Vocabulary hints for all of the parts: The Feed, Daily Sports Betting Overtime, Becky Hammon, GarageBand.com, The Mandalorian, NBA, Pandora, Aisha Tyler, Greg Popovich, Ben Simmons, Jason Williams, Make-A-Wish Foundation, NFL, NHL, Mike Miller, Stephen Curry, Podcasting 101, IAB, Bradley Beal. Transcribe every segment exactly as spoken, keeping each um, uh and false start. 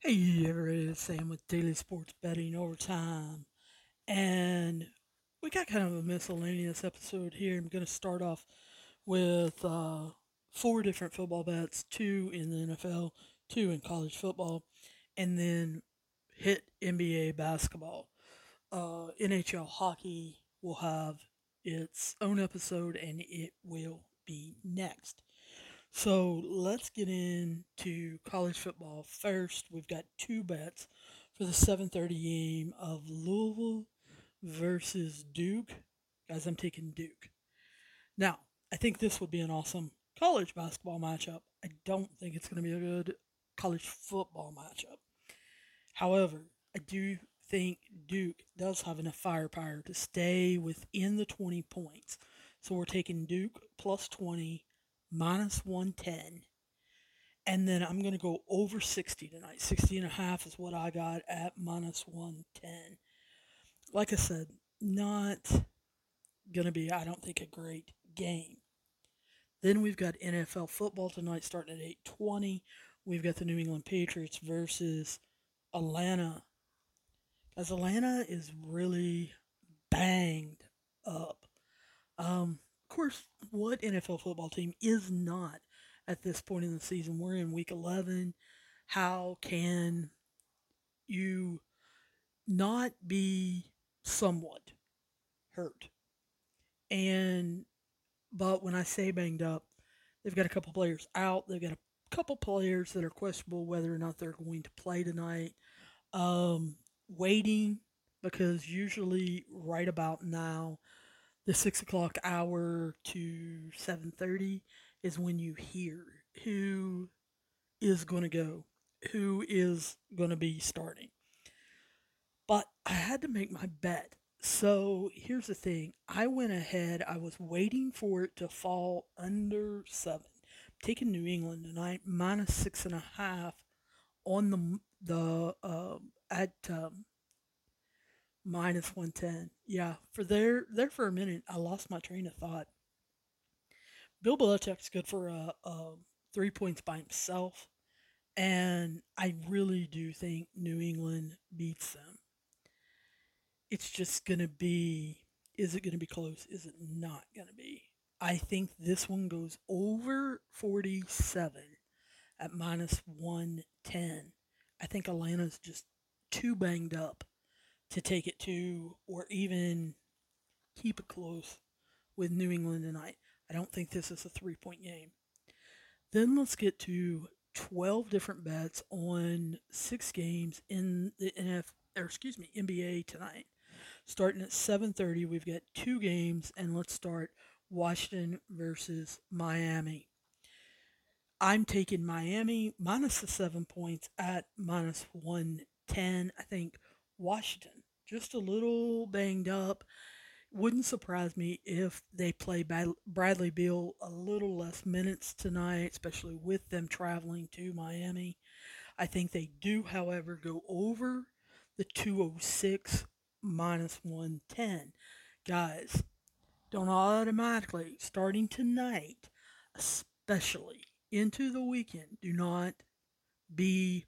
Hey, everybody, it's Sam with Daily Sports Betting Overtime, and we got kind of a miscellaneous episode here. I'm going to start off with uh, four different football bets, two in the N F L, two in college football, and then hit N B A basketball. Uh, N H L hockey will have its own episode, and it will be next. So let's get into college football first. We've got two bets for the seven thirty game of Louisville versus Duke. Guys, I'm taking Duke. Now, I think this would be an awesome college basketball matchup. I don't think it's going to be a good college football matchup. However, I do think Duke does have enough firepower to stay within the twenty points. So we're taking Duke plus twenty. Minus one ten, and then I'm going to go over sixty tonight. sixty and a half is what I got at minus one ten. Like I said, not going to be, I don't think, a great game. Then we've got N F L football tonight starting at eight twenty. We've got the New England Patriots versus Atlanta. Because Atlanta is really banged up. Um... Of course, what N F L football team is not at this point in the season? We're in week eleven. How can you not be somewhat hurt? And, but when I say banged up, they've got a couple players out. They've got a couple players that are questionable whether or not they're going to play tonight. Um, waiting, because usually right about now, the six o'clock hour to seven thirty is when you hear who is going to go, who is going to be starting. But I had to make my bet. So here's the thing. I went ahead. I was waiting for it to fall under seven. I'm taking New England tonight, minus six and a half on the, the uh, at um, minus one ten. Yeah, for there, there for a minute, I lost my train of thought. Bill Belichick's good for uh, uh, three points by himself, and I really do think New England beats them. It's just going to be, is it going to be close? Is it not going to be? I think this one goes over forty-seven at minus one ten. I think Atlanta's just too banged up to take it to or even keep it close with New England tonight. I don't think this is a three-point game. Then let's get to twelve different bets on six games in the N F, or excuse me, N B A tonight. Starting at seven thirty, we've got two games, and let's start Washington versus Miami. I'm taking Miami minus the seven points at minus one ten. I think Washington, just a little banged up. Wouldn't surprise me if they play Bradley Beal a little less minutes tonight, especially with them traveling to Miami. I think they do, however, go over the two oh six minus one ten. Guys, don't automatically, starting tonight, especially into the weekend, do not be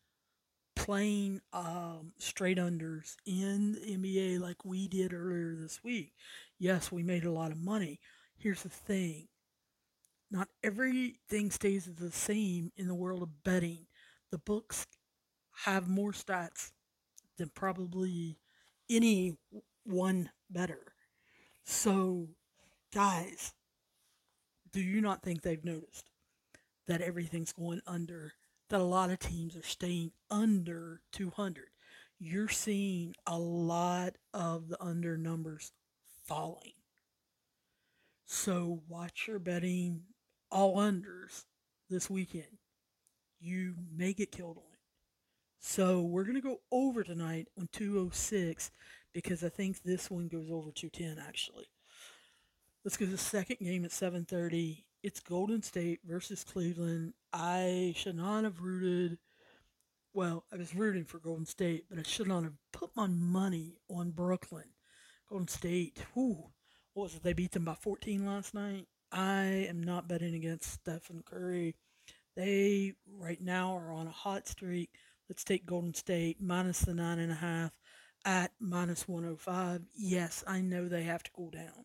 playing um, straight unders in the N B A like we did earlier this week. Yes, we made a lot of money. Here's the thing. Not everything stays the same in the world of betting. The books have more stats than probably any one better. So, guys, do you not think they've noticed that everything's going under, that a lot of teams are staying under two hundred. You're seeing a lot of the under numbers falling. So watch your betting all unders this weekend. You may get killed on it. So we're going to go over tonight on two oh six because I think this one goes over two ten actually. Let's go to the second game at seven thirty. It's Golden State versus Cleveland. I should not have rooted, well, I was rooting for Golden State, but I should not have put my money on Brooklyn. Golden State, whew, what was it? They beat them by fourteen last night. I am not betting against Stephen Curry. They right now are on a hot streak. Let's take Golden State minus the nine and a half at minus one oh five. Yes, I know they have to cool down.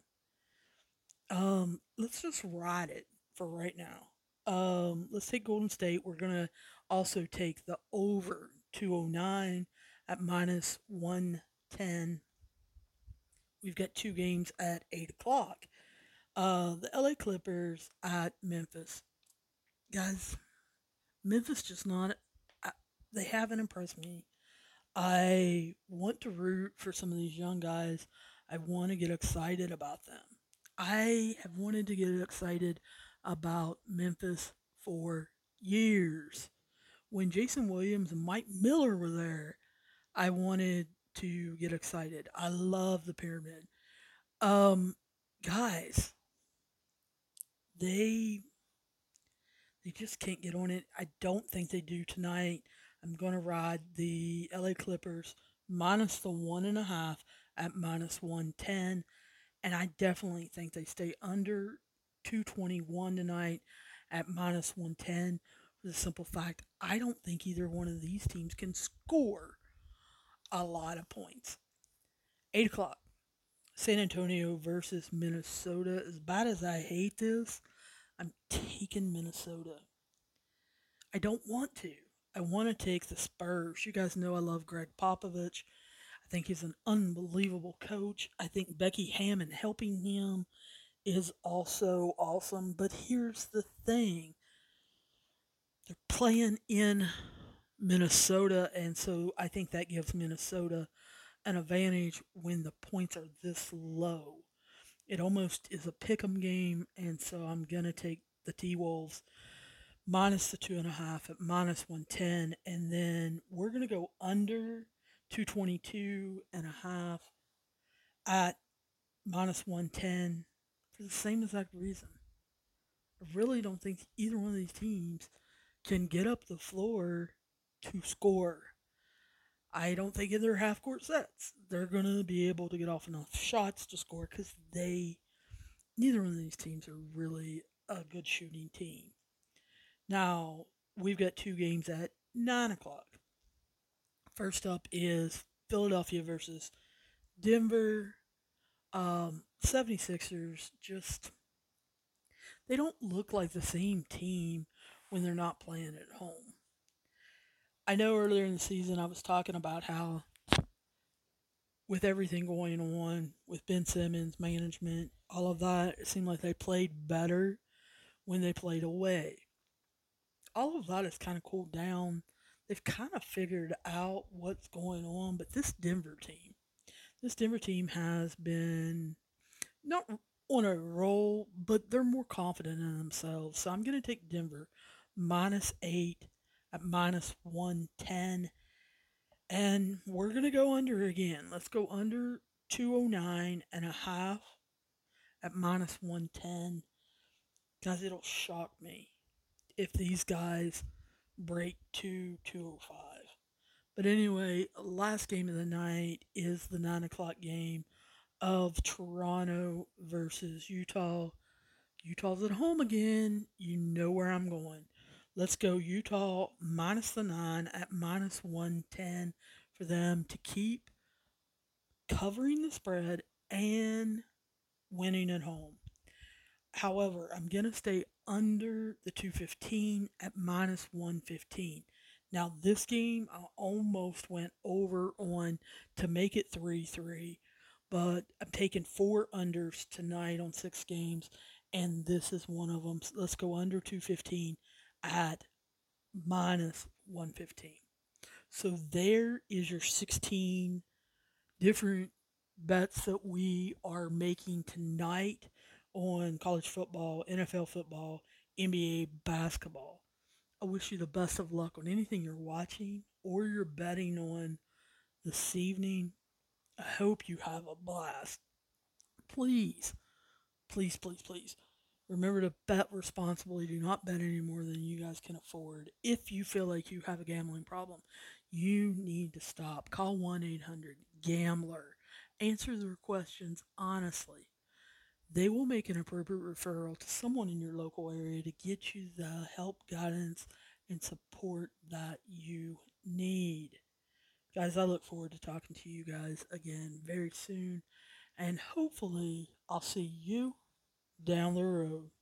Um, let's just ride it for right now. Um, let's take Golden State. We're going to also take the over two oh nine at minus one ten. We've got two games at eight o'clock. Uh, the L A Clippers at Memphis. Guys, Memphis just not, I, they haven't impressed me. I want to root for some of these young guys. I want to get excited about them. I have wanted to get excited about Memphis for years. When Jason Williams and Mike Miller were there, I wanted to get excited. I love the pyramid. Um, guys, they they just can't get on it. I don't think they do tonight. I'm going to ride the L A Clippers minus the one and a half at minus one ten. And I definitely think they stay under two twenty-one tonight at minus one ten. For the simple fact, I don't think either one of these teams can score a lot of points. eight o'clock. San Antonio versus Minnesota. As bad as I hate this, I'm taking Minnesota. I don't want to. I want to take the Spurs. You guys know I love Greg Popovich. I think he's an unbelievable coach. I think Becky Hammon helping him is also awesome. But here's the thing. They're playing in Minnesota, and so I think that gives Minnesota an advantage when the points are this low. It almost is a pick-em game, and so I'm going to take the T-Wolves minus the two and a half at minus one ten, and then we're going to go under two twenty-two and a half at minus one ten for the same exact reason. I really don't think either one of these teams can get up the floor to score. I don't think in their half-court sets they're going to be able to get off enough shots to score because they, neither one of these teams are really a good shooting team. Now, we've got two games at nine o'clock. First up is Philadelphia versus Denver. Um, 76ers just, they don't look like the same team when they're not playing at home. I know earlier in the season I was talking about how with everything going on, with Ben Simmons, management, all of that, it seemed like they played better when they played away. All of that has kind of cooled down. They've kind of figured out what's going on. But this Denver team, this Denver team has been not on a roll, but they're more confident in themselves. So I'm going to take Denver minus eight at minus one ten. And we're going to go under again. Let's go under two oh nine and a half at minus one ten. Guys, it'll shock me if these guys break to two oh five. But anyway, last game of the night is the nine o'clock game of Toronto versus Utah. Utah's at home again. You know where I'm going. Let's go Utah minus the nine at minus one ten for them to keep covering the spread and winning at home. However, I'm going to stay under the two fifteen at minus one fifteen. Now, this game, I almost went over on to make it three three, but I'm taking four unders tonight on six games, and this is one of them. So let's go under two fifteen at minus one fifteen. So there is your sixteen different bets that we are making tonight on college football, N F L football, N B A basketball. I wish you the best of luck on anything you're watching or you're betting on this evening. I hope you have a blast. Please, please, please, please, remember to bet responsibly. Do not bet any more than you guys can afford. If you feel like you have a gambling problem, you need to stop. Call one eight hundred gambler. Answer their questions honestly. They will make an appropriate referral to someone in your local area to get you the help, guidance, and support that you need. Guys, I look forward to talking to you guys again very soon, and hopefully I'll see you down the road.